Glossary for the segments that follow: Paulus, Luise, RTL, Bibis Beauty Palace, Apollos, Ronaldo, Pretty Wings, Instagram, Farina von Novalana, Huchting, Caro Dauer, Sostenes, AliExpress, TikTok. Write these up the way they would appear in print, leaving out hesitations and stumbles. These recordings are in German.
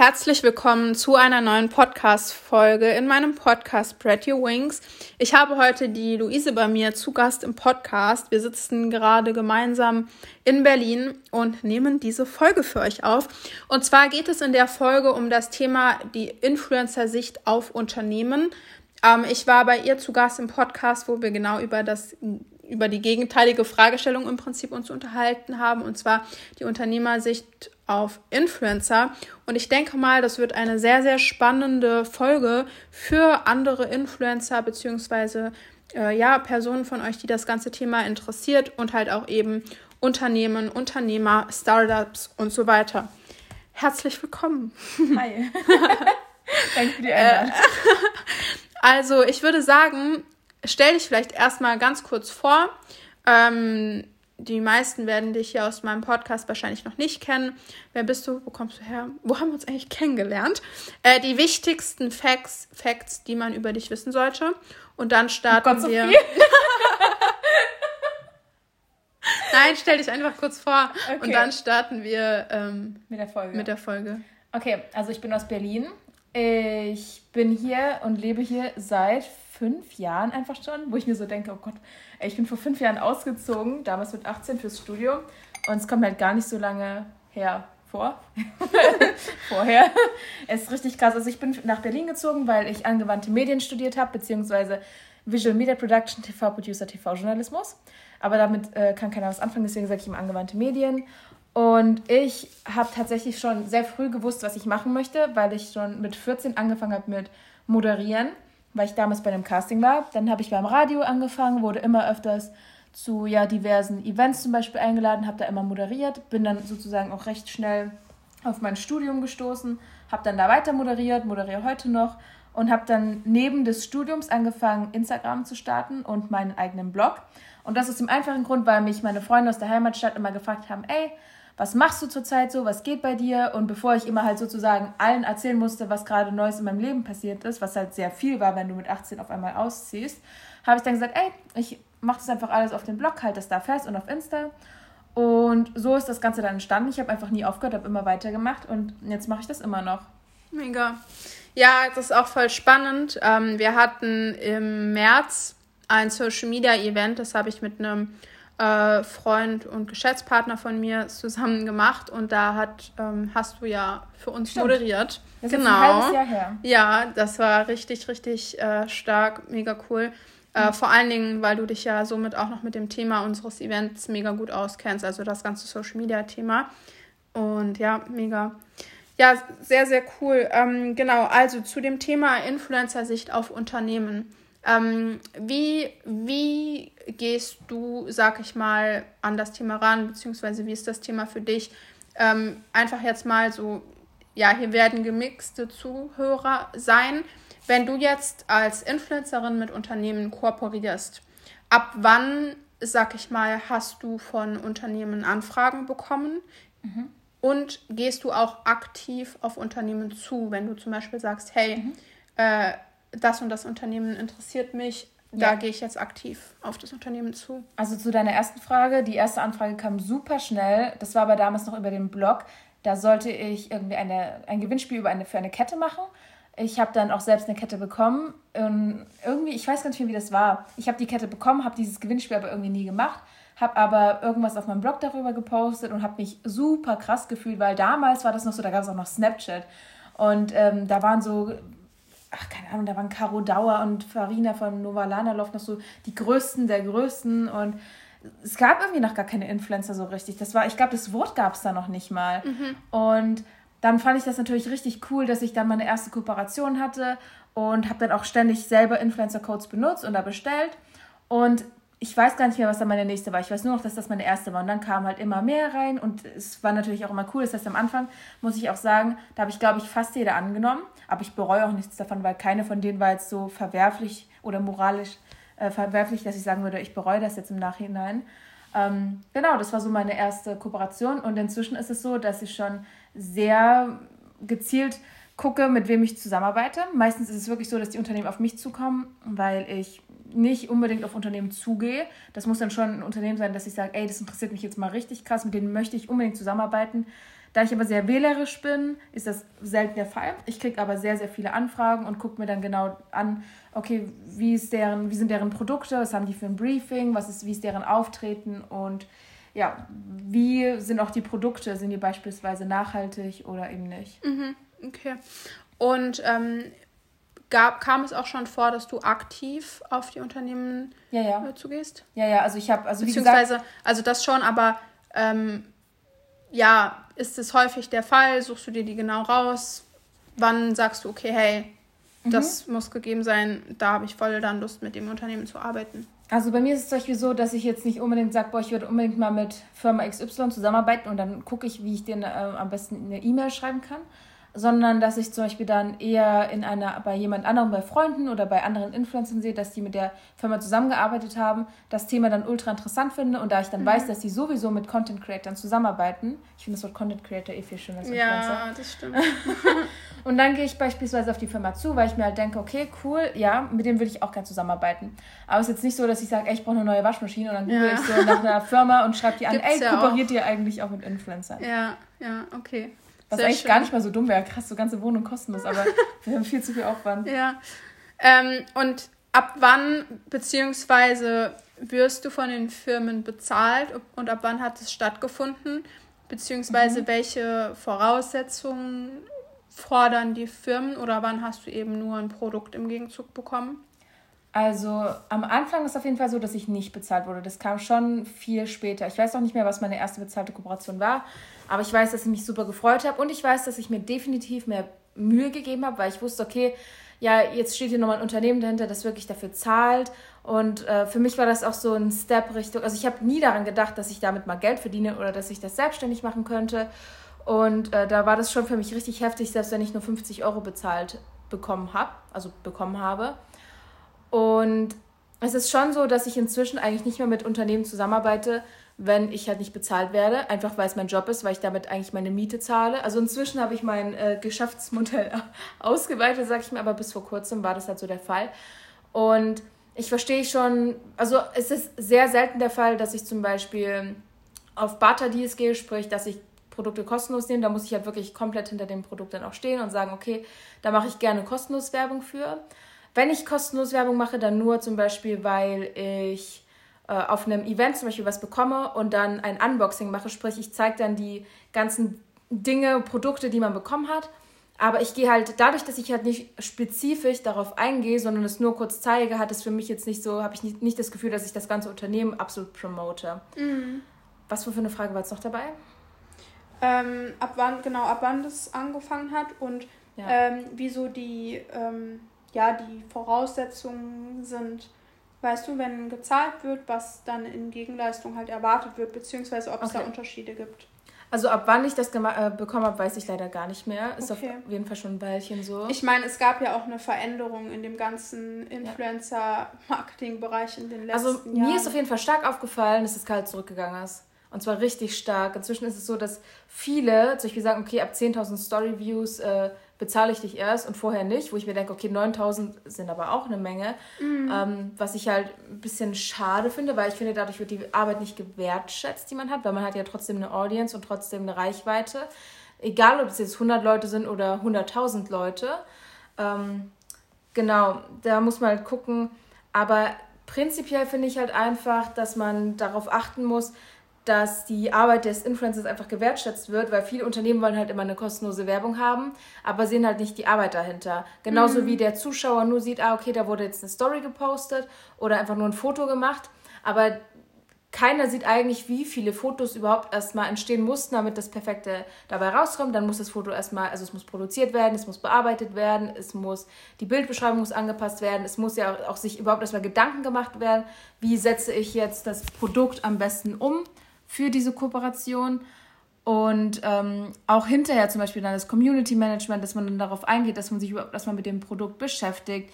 Herzlich willkommen zu einer neuen Podcast-Folge in meinem Podcast Pretty Wings. Ich habe heute die Luise bei mir zu Gast im Podcast. Wir sitzen gerade gemeinsam in Berlin und nehmen diese Folge für euch auf. Und zwar geht es in der Folge um das Thema die Influencer-Sicht auf Unternehmen. Ich war bei ihr zu Gast im Podcast, wo wir genau über die gegenteilige Fragestellung im Prinzip uns unterhalten haben, und zwar die Unternehmersicht auf Influencer. Und ich denke mal, das wird eine sehr, sehr spannende Folge für andere Influencer bzw. Personen von euch, die das ganze Thema interessiert und halt auch eben Unternehmen, Unternehmer, Startups und so weiter. Herzlich willkommen. Hi. Danke für die Einladung. Also ich würde sagen, stell dich vielleicht erstmal ganz kurz vor. Die meisten werden dich hier aus meinem Podcast wahrscheinlich noch nicht kennen. Wer bist du? Wo kommst du her? Wo haben wir uns eigentlich kennengelernt? Die wichtigsten Facts, die man über dich wissen sollte. Und dann starten wir. So viel? Nein, stell dich einfach kurz vor. Okay. Und dann starten wir mit der Folge. Okay, also ich bin aus Berlin. Ich bin hier und lebe hier seit 5 Jahren einfach schon, wo ich mir so denke, oh Gott, ich bin vor 5 Jahren ausgezogen, damals mit 18 fürs Studium, und es kommt halt gar nicht so lange vorher. Es ist richtig krass. Also ich bin nach Berlin gezogen, weil ich angewandte Medien studiert habe, beziehungsweise Visual Media Production, TV-Producer, TV-Journalismus. Aber damit kann keiner was anfangen, deswegen sage ich ihm angewandte Medien. Und ich habe tatsächlich schon sehr früh gewusst, was ich machen möchte, weil ich schon mit 14 angefangen habe mit Moderieren, weil ich damals bei einem Casting war. Dann habe ich beim Radio angefangen, wurde immer öfters zu diversen Events zum Beispiel eingeladen, habe da immer moderiert, bin dann sozusagen auch recht schnell auf mein Studium gestoßen, habe dann da weiter moderiert, moderiere heute noch und habe dann neben des Studiums angefangen, Instagram zu starten und meinen eigenen Blog. Und das aus dem einfachen Grund, weil mich meine Freunde aus der Heimatstadt immer gefragt haben, ey, was machst du zurzeit so, was geht bei dir? Und bevor ich immer halt sozusagen allen erzählen musste, was gerade Neues in meinem Leben passiert ist, was halt sehr viel war, wenn du mit 18 auf einmal ausziehst, habe ich dann gesagt, ey, ich mache das einfach alles auf dem Blog, halt das da fest und auf Insta. Und so ist das Ganze dann entstanden. Ich habe einfach nie aufgehört, habe immer weitergemacht und jetzt mache ich das immer noch. Mega. Ja, das ist auch voll spannend. Wir hatten im März ein Social-Media-Event, das habe ich mit einem Freund und Geschäftspartner von mir zusammen gemacht, und da hast du ja für uns moderiert. Das genau. Ist ein halbes Jahr her. Ja, das war richtig, richtig stark, mega cool. Vor allen Dingen, weil du dich ja somit auch noch mit dem Thema unseres Events mega gut auskennst, also das ganze Social-Media-Thema. Und ja, mega. Ja, sehr, sehr cool. Genau, also zu dem Thema Influencer-Sicht auf Unternehmen. Wie gehst du, sag ich mal, an das Thema ran, beziehungsweise wie ist das Thema für dich? Einfach jetzt mal so, ja, hier werden gemixte Zuhörer sein. Wenn du jetzt als Influencerin mit Unternehmen kooperierst, ab wann, sag ich mal, hast du von Unternehmen Anfragen bekommen? Mhm. Und gehst du auch aktiv auf Unternehmen zu, wenn du zum Beispiel sagst, hey, das und das Unternehmen interessiert mich, da gehe ich jetzt aktiv auf das Unternehmen zu. Also zu deiner ersten Frage, die erste Anfrage kam super schnell, das war aber damals noch über den Blog, da sollte ich irgendwie ein Gewinnspiel für eine Kette machen. Ich habe dann auch selbst eine Kette bekommen und irgendwie, ich weiß gar nicht mehr, wie das war, ich habe die Kette bekommen, habe dieses Gewinnspiel aber irgendwie nie gemacht, habe aber irgendwas auf meinem Blog darüber gepostet und habe mich super krass gefühlt, weil damals war das noch so, da gab es auch noch Snapchat und da waren so... Ach, keine Ahnung, da waren Caro Dauer und Farina von Novalana noch so die Größten der Größten. Und es gab irgendwie noch gar keine Influencer so richtig. Ich glaube, das Wort gab es da noch nicht mal. Mhm. Und dann fand ich das natürlich richtig cool, dass ich dann meine erste Kooperation hatte und habe dann auch ständig selber Influencer-Codes benutzt und da bestellt. Und ich weiß gar nicht mehr, was dann meine nächste war. Ich weiß nur noch, dass das meine erste war. Und dann kamen halt immer mehr rein. Und es war natürlich auch immer cool. Das heißt, am Anfang muss ich auch sagen, da habe ich, glaube ich, fast jede angenommen. Aber ich bereue auch nichts davon, weil keine von denen war jetzt so verwerflich oder moralisch verwerflich, dass ich sagen würde, ich bereue das jetzt im Nachhinein. Genau, das war so meine erste Kooperation. Und inzwischen ist es so, dass ich schon sehr gezielt gucke, mit wem ich zusammenarbeite. Meistens ist es wirklich so, dass die Unternehmen auf mich zukommen, weil ich nicht unbedingt auf Unternehmen zugehe. Das muss dann schon ein Unternehmen sein, dass ich sage, ey, das interessiert mich jetzt mal richtig krass, mit denen möchte ich unbedingt zusammenarbeiten. Da ich aber sehr wählerisch bin, ist das selten der Fall. Ich kriege aber sehr, sehr viele Anfragen und gucke mir dann genau an, okay, wie sind deren Produkte, was haben die für ein Briefing, wie ist deren Auftreten und ja, wie sind auch die Produkte, sind die beispielsweise nachhaltig oder eben nicht. Mhm, okay. Und kam es auch schon vor, dass du aktiv auf die Unternehmen zugehst? Ja, also ich habe, also wie gesagt... Beziehungsweise, also das schon, aber... ist es häufig der Fall? Suchst du dir die genau raus? Wann sagst du, okay, hey, das muss gegeben sein, da habe ich voll dann Lust, mit dem Unternehmen zu arbeiten? Also bei mir ist es zum Beispiel so, dass ich jetzt nicht unbedingt sage, boah, ich würde unbedingt mal mit Firma XY zusammenarbeiten und dann gucke ich, wie ich denen am besten eine E-Mail schreiben kann, sondern dass ich zum Beispiel dann eher bei jemand anderem, bei Freunden oder bei anderen Influencern sehe, dass die mit der Firma zusammengearbeitet haben, das Thema dann ultra interessant finde und da ich dann weiß, dass die sowieso mit Content-Creatern zusammenarbeiten, ich finde das Wort Content-Creator viel schöner als Influencer. Ja, das stimmt. Und dann gehe ich beispielsweise auf die Firma zu, weil ich mir halt denke, okay, cool, ja, mit dem würde ich auch gerne zusammenarbeiten. Aber es ist jetzt nicht so, dass ich sage, ey, ich brauche eine neue Waschmaschine und dann google ich so nach einer Firma und schreibe die an, ey, kooperiert ihr eigentlich auch mit Influencern? Ja, okay. Was sehr eigentlich schön. Gar nicht mal so dumm wäre. Krass, so ganze Wohnung kostenlos, aber wir haben viel zu viel Aufwand. Ja. Und ab wann, beziehungsweise wirst du von den Firmen bezahlt und ab wann hat es stattgefunden? Beziehungsweise welche Voraussetzungen fordern die Firmen oder wann hast du eben nur ein Produkt im Gegenzug bekommen? Also am Anfang ist es auf jeden Fall so, dass ich nicht bezahlt wurde. Das kam schon viel später. Ich weiß auch nicht mehr, was meine erste bezahlte Kooperation war. Aber ich weiß, dass ich mich super gefreut habe. Und ich weiß, dass ich mir definitiv mehr Mühe gegeben habe, weil ich wusste, okay, ja, jetzt steht hier nochmal ein Unternehmen dahinter, das wirklich dafür zahlt. Und für mich war das auch so ein Step Richtung. Also ich habe nie daran gedacht, dass ich damit mal Geld verdiene oder dass ich das selbstständig machen könnte. Und da war das schon für mich richtig heftig, selbst wenn ich nur 50 Euro bezahlt bekommen habe. Und es ist schon so, dass ich inzwischen eigentlich nicht mehr mit Unternehmen zusammenarbeite, wenn ich halt nicht bezahlt werde, einfach weil es mein Job ist, weil ich damit eigentlich meine Miete zahle. Also inzwischen habe ich mein Geschäftsmodell ausgeweitet, sag ich mir, aber bis vor kurzem war das halt so der Fall. Und ich verstehe schon, also es ist sehr selten der Fall, dass ich zum Beispiel auf Barter-Deals gehe, sprich, dass ich Produkte kostenlos nehme. Da muss ich halt wirklich komplett hinter dem Produkt dann auch stehen und sagen, okay, da mache ich gerne kostenlos Werbung für. Wenn ich kostenlos Werbung mache, dann nur zum Beispiel, weil ich auf einem Event zum Beispiel was bekomme und dann ein Unboxing mache. Sprich, ich zeige dann die ganzen Dinge, Produkte, die man bekommen hat. Aber ich gehe halt, dadurch, dass ich halt nicht spezifisch darauf eingehe, sondern es nur kurz zeige, hat es für mich jetzt nicht so, habe ich nicht das Gefühl, dass ich das ganze Unternehmen absolut promote. Mhm. Was für eine Frage war jetzt noch dabei? Ab wann das angefangen hat und wieso die... die Voraussetzungen sind, weißt du, wenn gezahlt wird, was dann in Gegenleistung halt erwartet wird, beziehungsweise ob es da Unterschiede gibt. Also ab wann ich das bekommen habe, weiß ich leider gar nicht mehr. Ist auf jeden Fall schon ein Weilchen so. Ich meine, es gab ja auch eine Veränderung in dem ganzen Influencer-Marketing-Bereich in den letzten Jahren. Also mir ist auf jeden Fall stark aufgefallen, dass das Gehalt zurückgegangen ist. Und zwar richtig stark. Inzwischen ist es so, dass viele zum Beispiel sagen, okay, ab 10.000 Story-Views bezahle ich dich erst und vorher nicht, wo ich mir denke, okay, 9.000 sind aber auch eine Menge, was ich halt ein bisschen schade finde, weil ich finde, dadurch wird die Arbeit nicht gewertschätzt, die man hat, weil man hat ja trotzdem eine Audience und trotzdem eine Reichweite, egal ob es jetzt 100 Leute sind oder 100.000 Leute, da muss man halt gucken, aber prinzipiell finde ich halt einfach, dass man darauf achten muss, dass die Arbeit des Influencers einfach gewertschätzt wird, weil viele Unternehmen wollen halt immer eine kostenlose Werbung haben, aber sehen halt nicht die Arbeit dahinter. Genauso wie der Zuschauer nur sieht, da wurde jetzt eine Story gepostet oder einfach nur ein Foto gemacht, aber keiner sieht eigentlich, wie viele Fotos überhaupt erstmal entstehen mussten, damit das Perfekte dabei rauskommt. Dann muss das Foto erstmal, also es muss produziert werden, es muss bearbeitet werden, die Bildbeschreibung muss angepasst werden, es muss ja auch sich überhaupt erstmal Gedanken gemacht werden, wie setze ich jetzt das Produkt am besten um für diese Kooperation und auch hinterher zum Beispiel dann das Community Management, dass man dann darauf eingeht, dass man mit dem Produkt beschäftigt.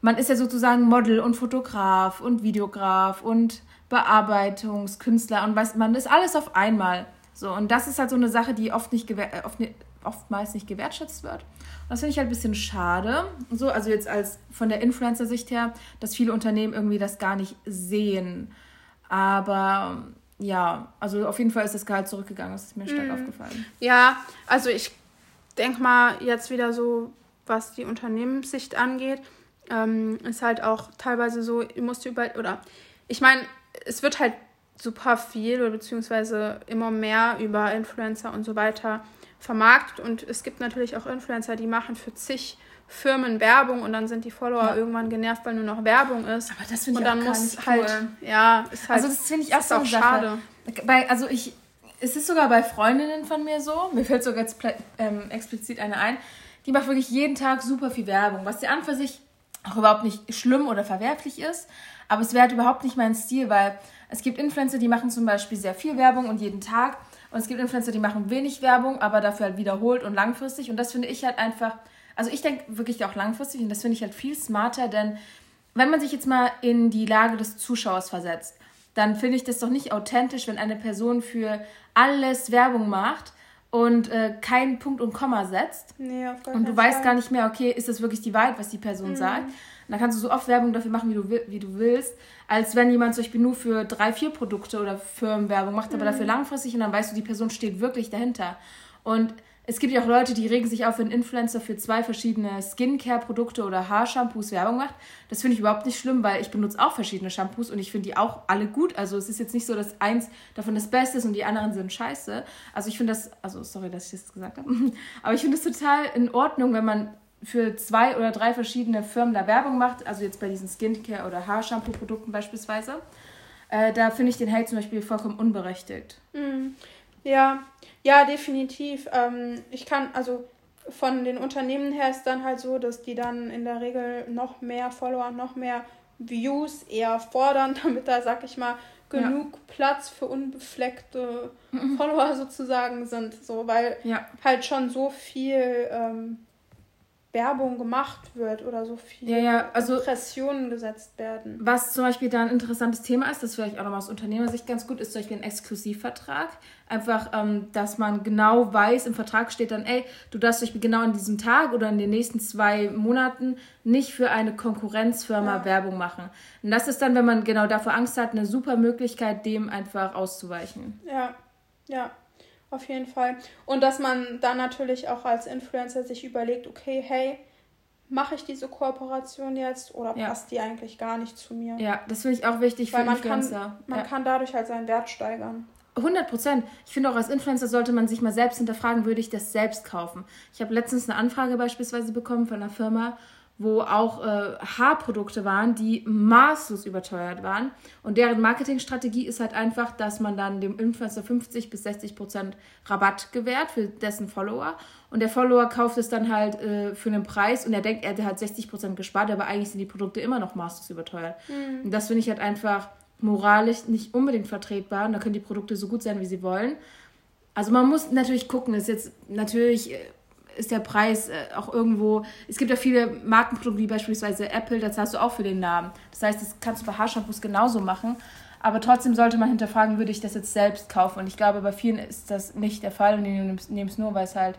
Man ist ja sozusagen Model und Fotograf und Videograf und Bearbeitungskünstler und man ist alles auf einmal. So, und das ist halt so eine Sache, die oftmals nicht gewertschätzt wird. Und das finde ich halt ein bisschen schade. So, also jetzt von der Influencer-Sicht her, dass viele Unternehmen irgendwie das gar nicht sehen. Aber ja, also auf jeden Fall ist das Gehalt zurückgegangen, das ist mir stark aufgefallen. Ja, also ich denke mal jetzt wieder so, was die Unternehmenssicht angeht, ist halt auch teilweise so, ich meine, es wird halt super viel oder beziehungsweise immer mehr über Influencer und so weiter vermarktet und es gibt natürlich auch Influencer, die machen für zig Firmen Werbung und dann sind die Follower irgendwann genervt, weil nur noch Werbung ist. Aber das finde ich auch gar nicht cool. Ja, ist halt, also das finde ich auch so schade. Es ist sogar bei Freundinnen von mir so, mir fällt sogar jetzt explizit eine ein, die macht wirklich jeden Tag super viel Werbung, was ja an für sich auch überhaupt nicht schlimm oder verwerflich ist, aber es wäre halt überhaupt nicht mein Stil, weil es gibt Influencer, die machen zum Beispiel sehr viel Werbung und jeden Tag und es gibt Influencer, die machen wenig Werbung, aber dafür halt wiederholt und langfristig und das finde ich halt einfach, also ich denke wirklich auch langfristig und das finde ich halt viel smarter, denn wenn man sich jetzt mal in die Lage des Zuschauers versetzt, dann finde ich das doch nicht authentisch, wenn eine Person für alles Werbung macht und keinen Punkt und Komma setzt. Nee, auf gar und du weißt gar nicht mehr, okay, ist das wirklich die Wahrheit, was die Person sagt? Und dann kannst du so oft Werbung dafür machen, wie du willst, als wenn jemand zum Beispiel nur für 3-4 Produkte oder Firmen Werbung macht, aber dafür langfristig und dann weißt du, die Person steht wirklich dahinter. Und es gibt ja auch Leute, die regen sich auf, wenn ein Influencer für 2 verschiedene Skincare-Produkte oder Haarshampoos Werbung macht. Das finde ich überhaupt nicht schlimm, weil ich benutze auch verschiedene Shampoos und ich finde die auch alle gut. Also es ist jetzt nicht so, dass eins davon das Beste ist und die anderen sind scheiße. Also ich finde das, also sorry, dass ich das gesagt habe, aber ich finde es total in Ordnung, wenn man für 2 oder 3 verschiedene Firmen da Werbung macht. Also jetzt bei diesen Skincare- oder Haarshampoo-Produkten beispielsweise. Da finde ich den Hate zum Beispiel vollkommen unberechtigt. Ja, definitiv. Also von den Unternehmen her ist dann halt so, dass die dann in der Regel noch mehr Follower, noch mehr Views eher fordern, damit da, sag ich mal, genug Platz für unbefleckte Follower sozusagen sind. So, weil halt schon so viel Werbung gemacht wird oder so viel Impressionen gesetzt werden. Was zum Beispiel da ein interessantes Thema ist, das vielleicht auch nochmal aus Unternehmersicht ganz gut ist, zum Beispiel ein Exklusivvertrag. Einfach, dass man genau weiß, im Vertrag steht dann, du darfst zum Beispiel genau an diesem Tag oder in den nächsten 2 Monaten nicht für eine Konkurrenzfirma Werbung machen. Und das ist dann, wenn man genau davor Angst hat, eine super Möglichkeit, dem einfach auszuweichen. Ja. Auf jeden Fall. Und dass man dann natürlich auch als Influencer sich überlegt, okay, hey, mache ich diese Kooperation jetzt oder passt die eigentlich gar nicht zu mir? Ja, das finde ich auch wichtig für Influencer. Man kann dadurch halt seinen Wert steigern. 100%. Ich finde auch als Influencer sollte man sich mal selbst hinterfragen, würde ich das selbst kaufen? Ich habe letztens eine Anfrage beispielsweise bekommen von einer Firma, wo auch Haarprodukte waren, die maßlos überteuert waren. Und deren Marketingstrategie ist halt einfach, dass man dann dem Influencer 50-60% Rabatt gewährt für dessen Follower. Und der Follower kauft es dann halt für einen Preis und er denkt, er hätte halt 60% gespart, aber eigentlich sind die Produkte immer noch maßlos überteuert. Und das finde ich halt einfach moralisch nicht unbedingt vertretbar. Und da können die Produkte so gut sein, wie sie wollen. Also man muss natürlich gucken, ist jetzt natürlich... ist der Preis auch irgendwo... Es gibt ja viele Markenprodukte, wie beispielsweise Apple, da zahlst du auch für den Namen. Das heißt, das kannst du bei Haarshampoos genauso machen. Aber trotzdem sollte man hinterfragen, würde ich das jetzt selbst kaufen? Und ich glaube, bei vielen ist das nicht der Fall. Und die nehmen es nur, weil es halt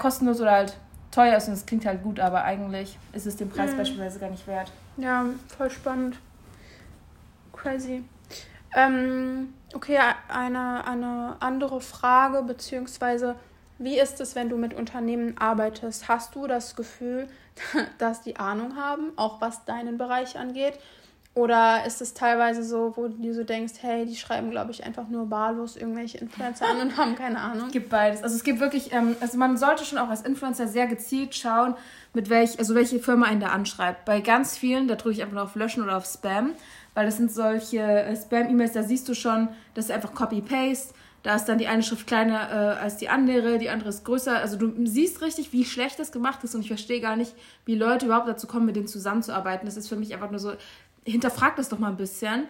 kostenlos oder halt teuer ist. Und es klingt halt gut, aber eigentlich ist es den Preis beispielsweise gar nicht wert. Ja, voll spannend. Crazy. Okay, eine andere Frage, beziehungsweise... Wie ist es, wenn du mit Unternehmen arbeitest? Hast du das Gefühl, dass die Ahnung haben, auch was deinen Bereich angeht? Oder ist es teilweise so, wo du so denkst, hey, die schreiben, glaube ich, einfach nur wahllos irgendwelche Influencer an und haben keine Ahnung? Es gibt beides. Also es gibt wirklich, also man sollte schon auch als Influencer sehr gezielt schauen, welche Firma einen da anschreibt. Bei ganz vielen, da drücke ich einfach nur auf Löschen oder auf Spam, weil das sind solche Spam-E-Mails, da siehst du schon, das ist einfach Copy-Paste. Da ist dann die eine Schrift kleiner als die andere ist größer. Also du siehst richtig, wie schlecht das gemacht ist und ich verstehe gar nicht, wie Leute überhaupt dazu kommen, mit denen zusammenzuarbeiten. Das ist für mich einfach nur so, hinterfrag das doch mal ein bisschen.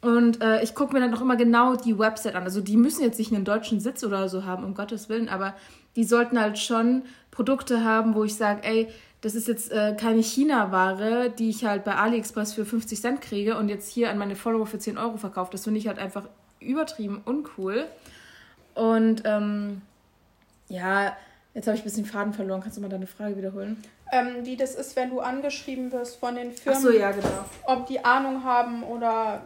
Und ich gucke mir dann auch immer genau die Website an. Also die müssen jetzt nicht einen deutschen Sitz oder so haben, um Gottes Willen, aber die sollten halt schon Produkte haben, wo ich sage, das ist jetzt keine China-Ware, die ich halt bei AliExpress für 50 Cent kriege und jetzt hier an meine Follower für 10 Euro verkaufe. Das finde ich halt einfach übertrieben uncool. Und Jetzt habe ich ein bisschen Faden verloren. Kannst du mal deine Frage wiederholen? Wie das ist, wenn du angeschrieben wirst von den Firmen. Ach so, ja, genau. Ob die Ahnung haben oder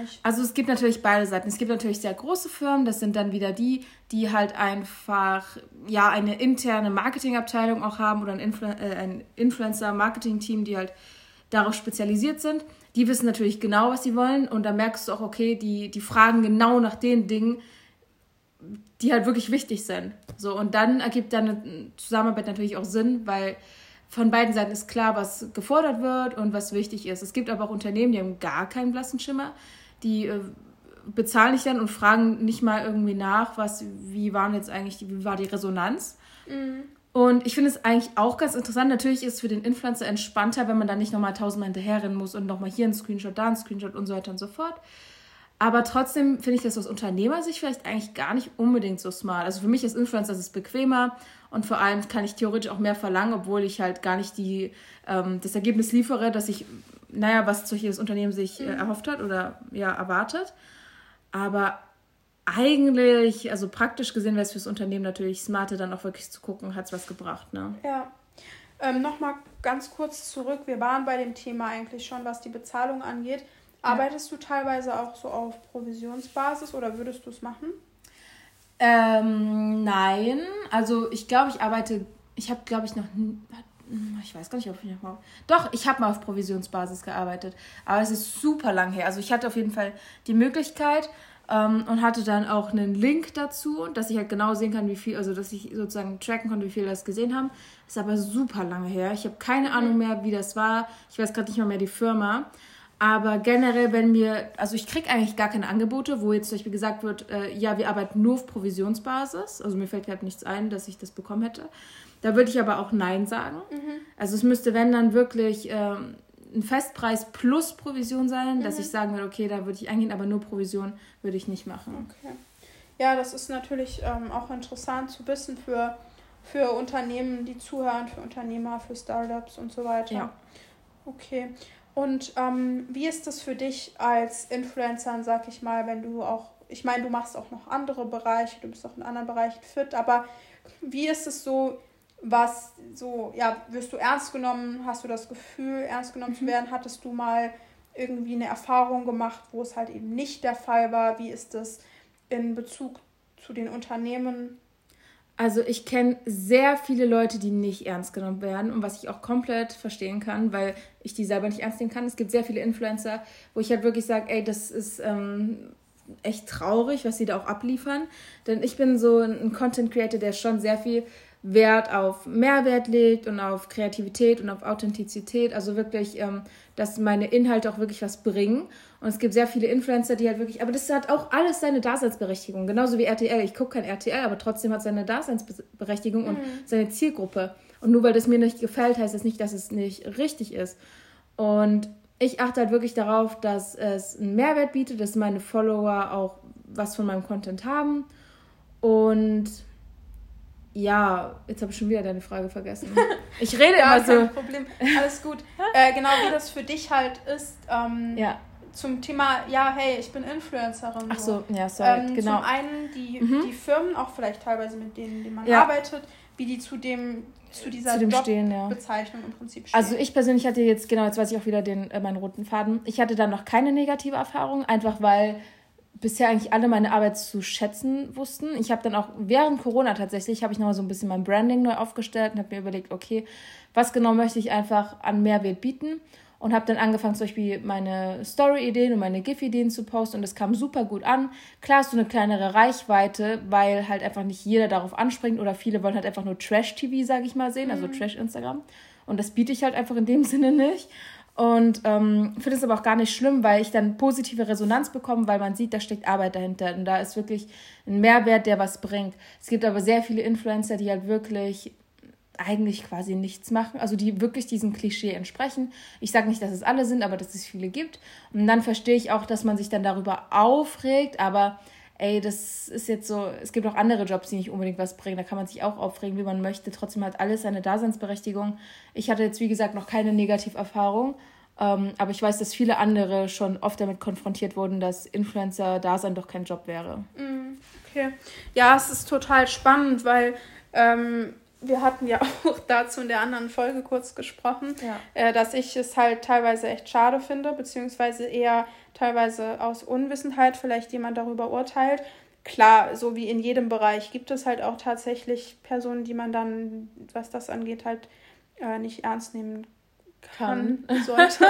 nicht. Also es gibt natürlich beide Seiten. Es gibt natürlich sehr große Firmen. Das sind dann wieder die, die halt einfach ja eine interne Marketingabteilung auch haben oder ein Influencer-Marketing-Team, die halt darauf spezialisiert sind. Die wissen natürlich genau, was sie wollen. Und da merkst du auch, okay, die fragen genau nach den Dingen, die halt wirklich wichtig sind. So, und dann ergibt dann eine Zusammenarbeit natürlich auch Sinn, weil von beiden Seiten ist klar, was gefordert wird und was wichtig ist. Es gibt aber auch Unternehmen, die haben gar keinen blassen Schimmer, die bezahlen dich dann und fragen nicht mal irgendwie nach, wie war die Resonanz. Mhm. Und ich finde es eigentlich auch ganz interessant. Natürlich ist es für den Influencer entspannter, wenn man dann nicht nochmal 1000 Mal hinterherrennen muss und nochmal hier einen Screenshot, da einen Screenshot und so weiter und so fort. Aber trotzdem finde ich das aus Unternehmersicht vielleicht eigentlich gar nicht unbedingt so smart. Also für mich ist Influencer, das ist bequemer und vor allem kann ich theoretisch auch mehr verlangen, obwohl ich halt gar nicht das Ergebnis liefere, dass ich, was das Unternehmen sich erhofft hat oder ja erwartet. Aber eigentlich, also praktisch gesehen wäre es fürs Unternehmen natürlich smarter, dann auch wirklich zu gucken, hat es was gebracht, ne? Ja. Nochmal ganz kurz zurück. Wir waren bei dem Thema eigentlich schon, was die Bezahlung angeht. Arbeitest du teilweise auch so auf Provisionsbasis oder würdest du es machen? Nein. Also ich habe mal auf Provisionsbasis gearbeitet. Aber es ist super lang her. Also ich hatte auf jeden Fall die Möglichkeit und hatte dann auch einen Link dazu, dass ich halt genau sehen kann, wie viel, also dass ich sozusagen tracken konnte, wie viele das gesehen haben. Ist aber super lange her. Ich habe keine Ahnung mehr, wie das war. Ich weiß gerade nicht mal mehr die Firma. Aber generell, ich kriege eigentlich gar keine Angebote, wo jetzt zum Beispiel gesagt wird, wir arbeiten nur auf Provisionsbasis. Also mir fällt halt nichts ein, dass ich das bekommen hätte. Da würde ich aber auch Nein sagen. Mhm. Also es müsste, wenn dann wirklich ein Festpreis plus Provision sein, dass ich sagen würde, okay, da würde ich eingehen, aber nur Provision würde ich nicht machen. Okay. Ja, das ist natürlich auch interessant zu wissen für Unternehmen, die zuhören, für Unternehmer, für Startups und so weiter. Ja. Okay. Und wie ist das für dich als Influencer, sag ich mal, wenn du auch, ich meine, du machst auch noch andere Bereiche, du bist auch in anderen Bereichen fit, aber wie ist es so, wirst du ernst genommen, hast du das Gefühl, ernst genommen zu werden, hattest du mal irgendwie eine Erfahrung gemacht, wo es halt eben nicht der Fall war, wie ist das in Bezug zu den Unternehmen? Also ich kenne sehr viele Leute, die nicht ernst genommen werden und was ich auch komplett verstehen kann, weil ich die selber nicht ernst nehmen kann. Es gibt sehr viele Influencer, wo ich halt wirklich sage, ey, das ist echt traurig, was sie da auch abliefern. Denn ich bin so ein Content-Creator, der schon sehr viel Wert auf Mehrwert legt und auf Kreativität und auf Authentizität. Also wirklich, dass meine Inhalte auch wirklich was bringen. Und es gibt sehr viele Influencer, die halt wirklich... Aber das hat auch alles seine Daseinsberechtigung. Genauso wie RTL. Ich gucke kein RTL, aber trotzdem hat seine Daseinsberechtigung und seine Zielgruppe. Und nur weil das mir nicht gefällt, heißt das nicht, dass es nicht richtig ist. Und ich achte halt wirklich darauf, dass es einen Mehrwert bietet, dass meine Follower auch was von meinem Content haben. Und... Ja, jetzt habe ich schon wieder deine Frage vergessen. Ich rede ja, immer so. Kein Problem, alles gut. Genau wie das für dich halt ist, zum Thema, ich bin Influencerin. Ach so, ja, sorry, genau. Zum einen die Firmen, auch vielleicht teilweise mit denen, die man arbeitet, wie die zu dieser Jobbezeichnung im Prinzip stehen. Also ich persönlich hatte jetzt, genau, jetzt weiß ich auch wieder meinen roten Faden, ich hatte dann noch keine negative Erfahrung, einfach weil... bisher eigentlich alle meine Arbeit zu schätzen wussten. Ich habe dann auch während Corona tatsächlich, habe ich nochmal so ein bisschen mein Branding neu aufgestellt und habe mir überlegt, okay, was genau möchte ich einfach an Mehrwert bieten und habe dann angefangen, zum Beispiel meine Story-Ideen und meine GIF-Ideen zu posten und das kam super gut an. Klar hast du eine kleinere Reichweite, weil halt einfach nicht jeder darauf anspringt oder viele wollen halt einfach nur Trash-TV, sage ich mal, sehen, also Trash-Instagram und das biete ich halt einfach in dem Sinne nicht. Und finde es aber auch gar nicht schlimm, weil ich dann positive Resonanz bekomme, weil man sieht, da steckt Arbeit dahinter und da ist wirklich ein Mehrwert, der was bringt. Es gibt aber sehr viele Influencer, die halt wirklich eigentlich quasi nichts machen, also die wirklich diesem Klischee entsprechen. Ich sage nicht, dass es alle sind, aber dass es viele gibt. Und dann verstehe ich auch, dass man sich dann darüber aufregt, aber das ist jetzt so, es gibt auch andere Jobs, die nicht unbedingt was bringen, da kann man sich auch aufregen, wie man möchte, trotzdem hat alles seine Daseinsberechtigung. Ich hatte jetzt, wie gesagt, noch keine Negativerfahrung, aber ich weiß, dass viele andere schon oft damit konfrontiert wurden, dass Influencer-Dasein doch kein Job wäre. Okay. Ja, es ist total spannend, weil Wir hatten ja auch dazu in der anderen Folge kurz gesprochen, dass ich es halt teilweise echt schade finde, beziehungsweise eher teilweise aus Unwissenheit vielleicht jemand darüber urteilt. Klar, so wie in jedem Bereich gibt es halt auch tatsächlich Personen, die man dann, was das angeht, halt nicht ernst nehmen kann. Sollte.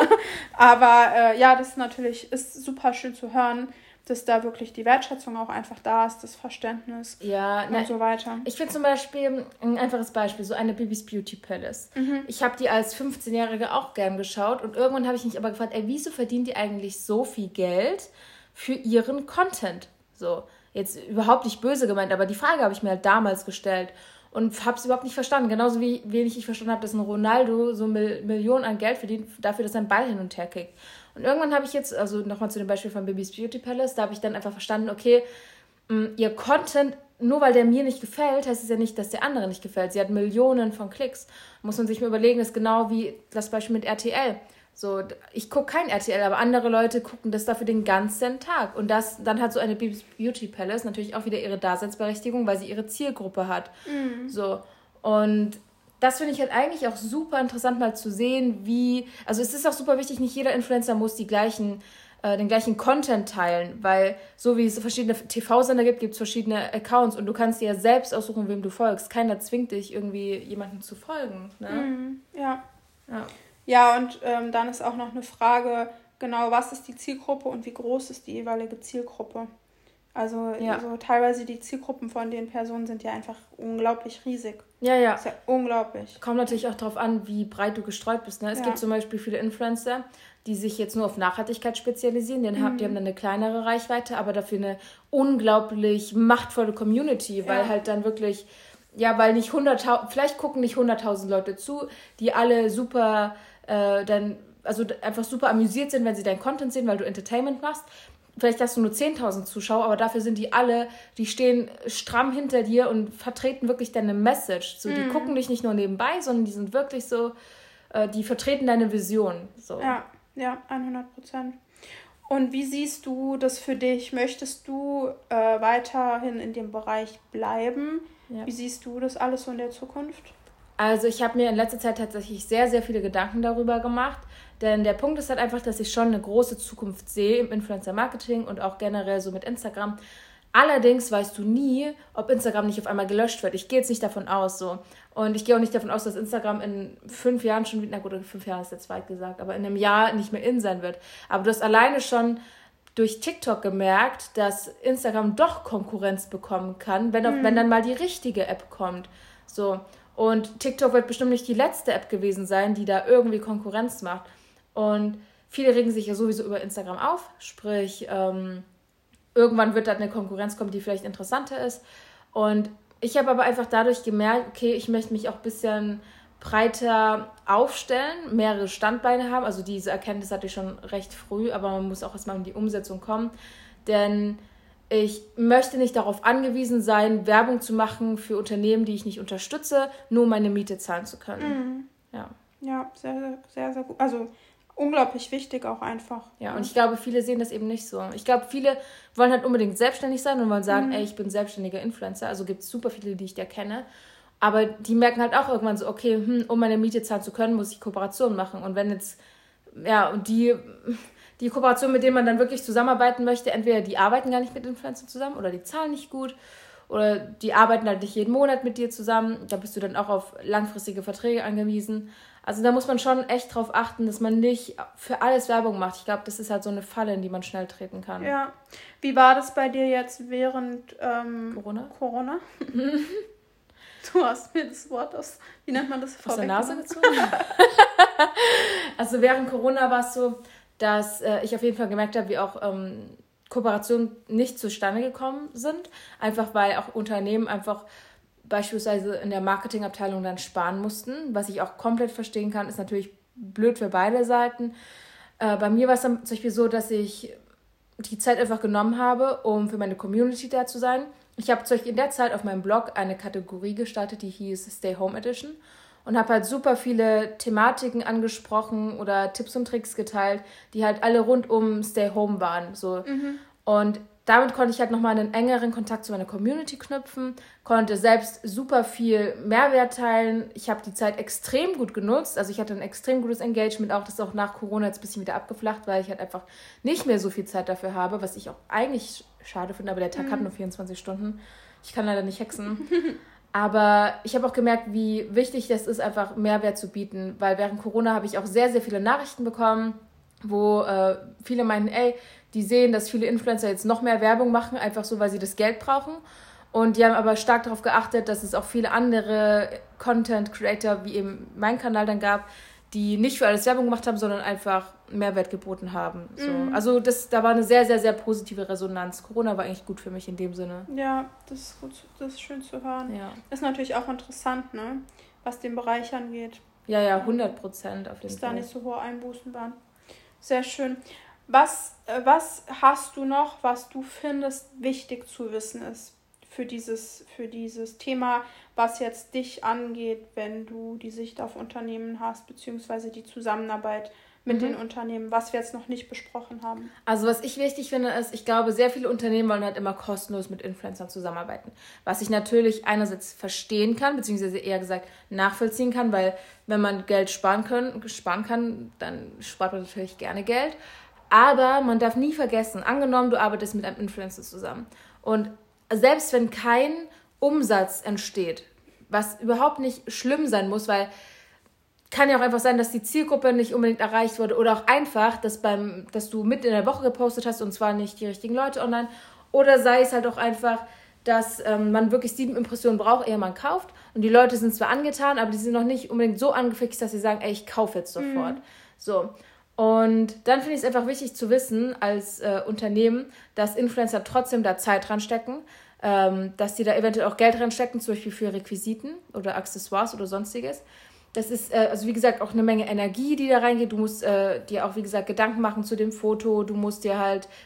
Aber das ist natürlich super schön zu hören, dass da wirklich die Wertschätzung auch einfach da ist, das Verständnis so weiter. Ich finde zum Beispiel, ein einfaches Beispiel, so eine Bibis Beauty Palace. Mhm. Ich habe die als 15-Jährige auch gern geschaut und irgendwann habe ich mich aber gefragt, wieso verdienen die eigentlich so viel Geld für ihren Content? So, jetzt überhaupt nicht böse gemeint, aber die Frage habe ich mir halt damals gestellt und habe es überhaupt nicht verstanden. Genauso wie wenig ich verstanden habe, dass ein Ronaldo so Millionen an Geld verdient, dafür, dass er einen Ball hin und her kickt. Und irgendwann habe ich jetzt, also nochmal zu dem Beispiel von Bibis Beauty Palace, da habe ich dann einfach verstanden, okay, ihr Content, nur weil der mir nicht gefällt, heißt es ja nicht, dass der anderen nicht gefällt. Sie hat Millionen von Klicks. Muss man sich mal überlegen, das ist genau wie das Beispiel mit RTL. So, ich gucke kein RTL, aber andere Leute gucken das dafür den ganzen Tag. Und dann hat so eine Bibis Beauty Palace natürlich auch wieder ihre Daseinsberechtigung, weil sie ihre Zielgruppe hat. Mhm. So, und das finde ich halt eigentlich auch super interessant, mal zu sehen, wie, also es ist auch super wichtig, nicht jeder Influencer muss den gleichen Content teilen, weil so wie es verschiedene TV-Sender gibt, gibt es verschiedene Accounts und du kannst dir ja selbst aussuchen, wem du folgst. Keiner zwingt dich, irgendwie jemandem zu folgen. Ne? Mhm, und dann ist auch noch eine Frage, genau, was ist die Zielgruppe und wie groß ist die jeweilige Zielgruppe? Also so teilweise die Zielgruppen von den Personen sind ja einfach unglaublich riesig. Ja. Ist ja unglaublich. Kommt natürlich auch darauf an, wie breit du gestreut bist. Ne? Es gibt zum Beispiel viele Influencer, die sich jetzt nur auf Nachhaltigkeit spezialisieren. Die haben dann eine kleinere Reichweite, aber dafür eine unglaublich machtvolle Community, weil halt dann wirklich, weil nicht 100.000, vielleicht gucken nicht 100.000 Leute zu, die alle super, also einfach super amüsiert sind, wenn sie deinen Content sehen, weil du Entertainment machst. Vielleicht hast du nur 10.000 Zuschauer, aber dafür sind die alle, die stehen stramm hinter dir und vertreten wirklich deine Message. So, die gucken dich nicht nur nebenbei, sondern die sind wirklich so, die vertreten deine Vision. So. Ja, 100%. Und wie siehst du das für dich? Möchtest du weiterhin in dem Bereich bleiben? Ja. Wie siehst du das alles so in der Zukunft? Also ich habe mir in letzter Zeit tatsächlich sehr, sehr viele Gedanken darüber gemacht. Denn der Punkt ist halt einfach, dass ich schon eine große Zukunft sehe im Influencer-Marketing und auch generell so mit Instagram. Allerdings weißt du nie, ob Instagram nicht auf einmal gelöscht wird. Ich gehe jetzt nicht davon aus so. Und ich gehe auch nicht davon aus, dass Instagram in 5 Jahren schon wieder, na gut, 5 Jahre ist jetzt weit gesagt, aber in einem Jahr nicht mehr in sein wird. Aber du hast alleine schon durch TikTok gemerkt, dass Instagram doch Konkurrenz bekommen kann, wenn dann mal die richtige App kommt. So. Und TikTok wird bestimmt nicht die letzte App gewesen sein, die da irgendwie Konkurrenz macht. Und viele regen sich ja sowieso über Instagram auf, sprich, irgendwann wird da eine Konkurrenz kommen, die vielleicht interessanter ist. Und ich habe aber einfach dadurch gemerkt, okay, ich möchte mich auch ein bisschen breiter aufstellen, mehrere Standbeine haben. Also diese Erkenntnis hatte ich schon recht früh, aber man muss auch erstmal in die Umsetzung kommen, denn ich möchte nicht darauf angewiesen sein, Werbung zu machen für Unternehmen, die ich nicht unterstütze, nur um meine Miete zahlen zu können. Mhm. Ja, sehr, sehr, sehr gut. Also unglaublich wichtig auch einfach. Ja, und ich glaube, viele sehen das eben nicht so. Ich glaube, viele wollen halt unbedingt selbstständig sein und wollen sagen, ich bin selbstständiger Influencer. Also gibt es super viele, die ich da kenne. Aber die merken halt auch irgendwann so, okay, um meine Miete zahlen zu können, muss ich Kooperationen machen. Und wenn jetzt, und die Kooperationen, mit denen man dann wirklich zusammenarbeiten möchte, entweder die arbeiten gar nicht mit Influencern zusammen oder die zahlen nicht gut. Oder die arbeiten halt nicht jeden Monat mit dir zusammen. Da bist du dann auch auf langfristige Verträge angewiesen. Also da muss man schon echt drauf achten, dass man nicht für alles Werbung macht. Ich glaube, das ist halt so eine Falle, in die man schnell treten kann. Ja. Wie war das bei dir jetzt während Corona? Du hast mir das Wort wie nennt man das? Aus der Nase gezogen? Also während Corona war es so, dass ich auf jeden Fall gemerkt habe, wie auch Kooperationen nicht zustande gekommen sind, einfach weil auch Unternehmen einfach beispielsweise in der Marketingabteilung dann sparen mussten, was ich auch komplett verstehen kann, ist natürlich blöd für beide Seiten. Bei mir war es dann zum Beispiel so, dass ich die Zeit einfach genommen habe, um für meine Community da zu sein. Ich habe zum Beispiel in der Zeit auf meinem Blog eine Kategorie gestartet, die hieß Stay Home Edition und habe halt super viele Thematiken angesprochen oder Tipps und Tricks geteilt, die halt alle rund um Stay Home waren. So. Mhm. Und damit konnte ich halt nochmal einen engeren Kontakt zu meiner Community knüpfen, konnte selbst super viel Mehrwert teilen. Ich habe die Zeit extrem gut genutzt. Also ich hatte ein extrem gutes Engagement, auch das ist auch nach Corona jetzt ein bisschen wieder abgeflacht, weil ich halt einfach nicht mehr so viel Zeit dafür habe, was ich auch eigentlich schade finde, aber der Tag hat nur 24 Stunden. Ich kann leider nicht hexen. Aber ich habe auch gemerkt, wie wichtig das ist, einfach Mehrwert zu bieten, weil während Corona habe ich auch sehr, sehr viele Nachrichten bekommen, wo viele meinen, ey, die sehen, dass viele Influencer jetzt noch mehr Werbung machen, einfach so, weil sie das Geld brauchen. Und die haben aber stark darauf geachtet, dass es auch viele andere Content-Creator, wie eben mein Kanal dann gab, die nicht für alles Werbung gemacht haben, sondern einfach Mehrwert geboten haben. So. Also da war eine sehr, sehr, sehr positive Resonanz. Corona war eigentlich gut für mich in dem Sinne. Ja, das ist gut, das ist schön zu hören. Ja. Ist natürlich auch interessant, ne, was den Bereich angeht. Ja, ja, 100% auf jeden Fall. Dass da nicht so hohe Einbußen waren. Sehr schön. Was hast du noch, was du findest, wichtig zu wissen ist für dieses Thema, was jetzt dich angeht, wenn du die Sicht auf Unternehmen hast, beziehungsweise die Zusammenarbeit mit den Unternehmen, was wir jetzt noch nicht besprochen haben? Also was ich wichtig finde ist, ich glaube, sehr viele Unternehmen wollen halt immer kostenlos mit Influencern zusammenarbeiten. Was ich natürlich einerseits verstehen kann, beziehungsweise eher gesagt nachvollziehen kann, weil wenn man Geld sparen kann, dann spart man natürlich gerne Geld. Aber man darf nie vergessen, angenommen, du arbeitest mit einem Influencer zusammen und selbst wenn kein Umsatz entsteht, was überhaupt nicht schlimm sein muss, weil kann ja auch einfach sein, dass die Zielgruppe nicht unbedingt erreicht wurde oder auch einfach, dass du mitten in der Woche gepostet hast und zwar nicht die richtigen Leute online, oder sei es halt auch einfach, dass man wirklich 7 Impressionen braucht, ehe man kauft, und die Leute sind zwar angetan, aber die sind noch nicht unbedingt so angefixt, dass sie sagen, ey, ich kaufe jetzt sofort. So. Und dann finde ich es einfach wichtig zu wissen als Unternehmen, dass Influencer trotzdem da Zeit reinstecken, dass sie da eventuell auch Geld reinstecken, zum Beispiel für Requisiten oder Accessoires oder sonstiges. Das ist, also wie gesagt, auch eine Menge Energie, die da reingeht. Du musst dir auch, wie gesagt, Gedanken machen zu dem Foto. Du musst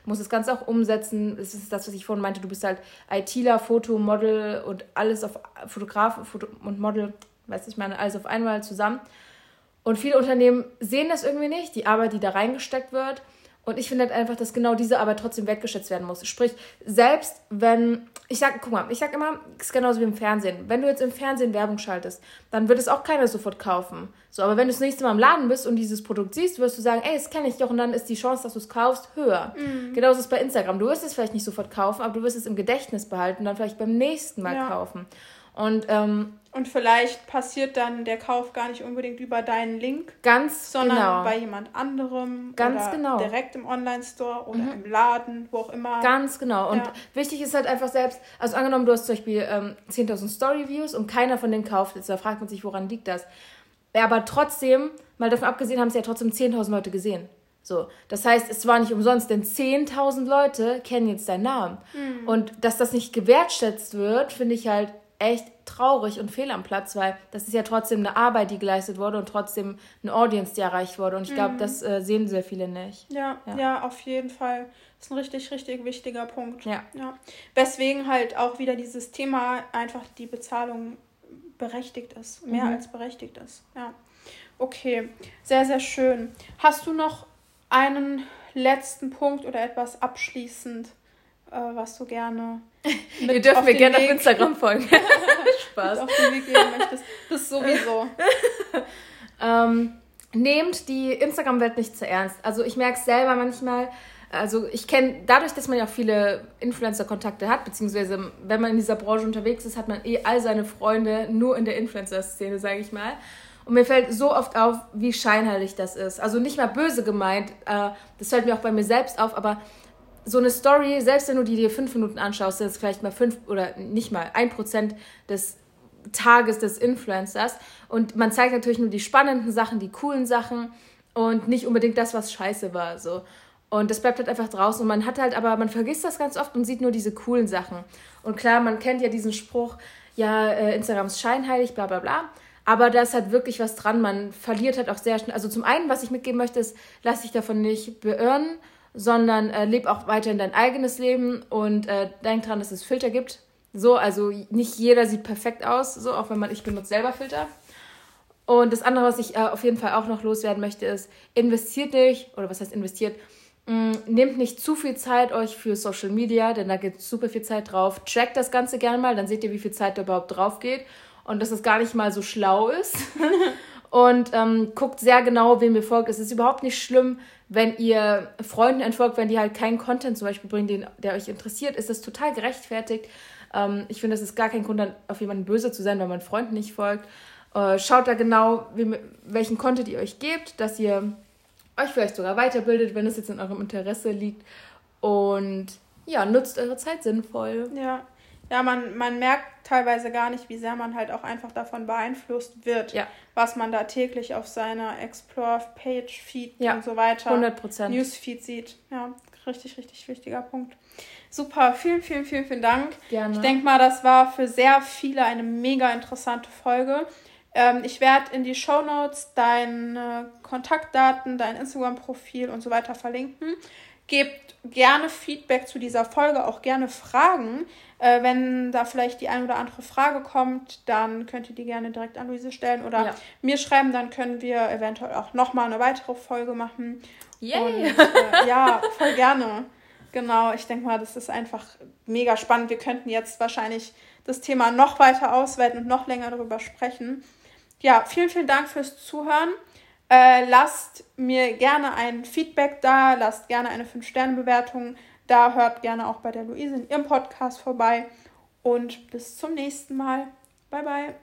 musst das Ganze auch umsetzen. Das ist das, was ich vorhin meinte. Du bist halt ITler, Foto, Model und alles auf Fotograf und Model, weiß ich meine, alles auf einmal zusammen. Und viele Unternehmen sehen das irgendwie nicht, die Arbeit, die da reingesteckt wird. Und ich finde halt einfach, dass genau diese Arbeit trotzdem wertgeschätzt werden muss. Sprich, selbst wenn, ich sag immer, es ist genauso wie im Fernsehen. Wenn du jetzt im Fernsehen Werbung schaltest, dann wird es auch keiner sofort kaufen. So, aber wenn du das nächste Mal im Laden bist und dieses Produkt siehst, wirst du sagen, ey, das kenne ich doch, und dann ist die Chance, dass du es kaufst, höher. Genauso ist es bei Instagram. Du wirst es vielleicht nicht sofort kaufen, aber du wirst es im Gedächtnis behalten und dann vielleicht beim nächsten Mal kaufen. Und vielleicht passiert dann der Kauf gar nicht unbedingt über deinen Link, sondern bei jemand anderem, direkt im Online-Store oder im Laden, wo auch immer. Ganz genau. Und wichtig ist halt einfach selbst, also angenommen, du hast zum Beispiel 10.000 Story-Views und keiner von denen kauft jetzt, da fragt man sich, woran liegt das? Ja, aber trotzdem, mal davon abgesehen, haben es ja trotzdem 10.000 Leute gesehen. So, das heißt, es war nicht umsonst, denn 10.000 Leute kennen jetzt deinen Namen. Und dass das nicht gewertschätzt wird, finde ich halt echt traurig und fehl am Platz, weil das ist ja trotzdem eine Arbeit, die geleistet wurde und trotzdem eine Audience, die erreicht wurde. Und ich glaube, das sehen sehr viele nicht. Ja, auf jeden Fall. Das ist ein richtig, richtig wichtiger Punkt. Ja. Weswegen halt auch wieder dieses Thema einfach die Bezahlung berechtigt ist. Mehr als berechtigt ist. Ja. Okay, sehr, sehr schön. Hast du noch einen letzten Punkt oder etwas abschließend, was du gerne... Ihr dürft mir gerne auf Instagram folgen. Spaß. Auf den Weg gehen möchtest. Das sowieso. Nehmt die Instagram-Welt nicht zu ernst. Also ich merke es selber manchmal. Also ich kenne, dadurch, dass man ja auch viele Influencer-Kontakte hat, beziehungsweise wenn man in dieser Branche unterwegs ist, hat man all seine Freunde nur in der Influencer-Szene, sage ich mal. Und mir fällt so oft auf, wie scheinheilig das ist. Also nicht mal böse gemeint. Das fällt mir auch bei mir selbst auf, aber so eine Story, selbst wenn du die dir 5 Minuten anschaust, das ist vielleicht mal 5 oder nicht mal 1% des Tages des Influencers. Und man zeigt natürlich nur die spannenden Sachen, die coolen Sachen und nicht unbedingt das, was scheiße war. So. Und das bleibt halt einfach draußen. Und man hat halt, aber man vergisst das ganz oft und sieht nur diese coolen Sachen. Und klar, man kennt ja diesen Spruch, ja, Instagram ist scheinheilig, bla bla bla. Aber da ist halt wirklich was dran. Man verliert halt auch sehr schnell. Also zum einen, was ich mitgeben möchte, ist, lass dich davon nicht beirren, sondern leb auch weiterhin dein eigenes Leben und denk dran, dass es Filter gibt. So, also nicht jeder sieht perfekt aus, so, auch wenn ich benutze selber Filter. Und das andere, was ich auf jeden Fall auch noch loswerden möchte, ist, investiert nicht, oder was heißt investiert? Nehmt nicht zu viel Zeit euch für Social Media, denn da geht super viel Zeit drauf. Trackt das Ganze gerne mal, dann seht ihr, wie viel Zeit da überhaupt drauf geht und dass es gar nicht mal so schlau ist. Und guckt sehr genau, wem ihr folgt. Es ist überhaupt nicht schlimm, wenn ihr Freunden entfolgt, wenn die halt keinen Content zum Beispiel bringen, der euch interessiert, ist das total gerechtfertigt. Ich finde, das ist gar kein Grund, auf jemanden böse zu sein, wenn man Freunden nicht folgt. Schaut da genau, welchen Content ihr euch gebt, dass ihr euch vielleicht sogar weiterbildet, wenn es jetzt in eurem Interesse liegt. Und ja, nutzt eure Zeit sinnvoll. Ja, man merkt teilweise gar nicht, wie sehr man halt auch einfach davon beeinflusst wird, was man da täglich auf seiner Explore-Page, Feed und so weiter, 100%. Newsfeed sieht. Ja, richtig, richtig wichtiger Punkt. Super, vielen, vielen, vielen, vielen Dank. Gerne. Ich denke mal, das war für sehr viele eine mega interessante Folge. Ich werde in die Shownotes deine Kontaktdaten, dein Instagram-Profil und so weiter verlinken. Gebt gerne Feedback zu dieser Folge, auch gerne Fragen. Wenn da vielleicht die ein oder andere Frage kommt, dann könnt ihr die gerne direkt an Luise stellen oder mir schreiben. Dann können wir eventuell auch nochmal eine weitere Folge machen. Yay! Und, ja, voll gerne. Genau, ich denke mal, das ist einfach mega spannend. Wir könnten jetzt wahrscheinlich das Thema noch weiter ausweiten und noch länger darüber sprechen. Ja, vielen, vielen Dank fürs Zuhören. Lasst mir gerne ein Feedback da, lasst gerne eine 5-Sterne-Bewertung da, hört gerne auch bei der Luise in ihrem Podcast vorbei und bis zum nächsten Mal. Bye, bye.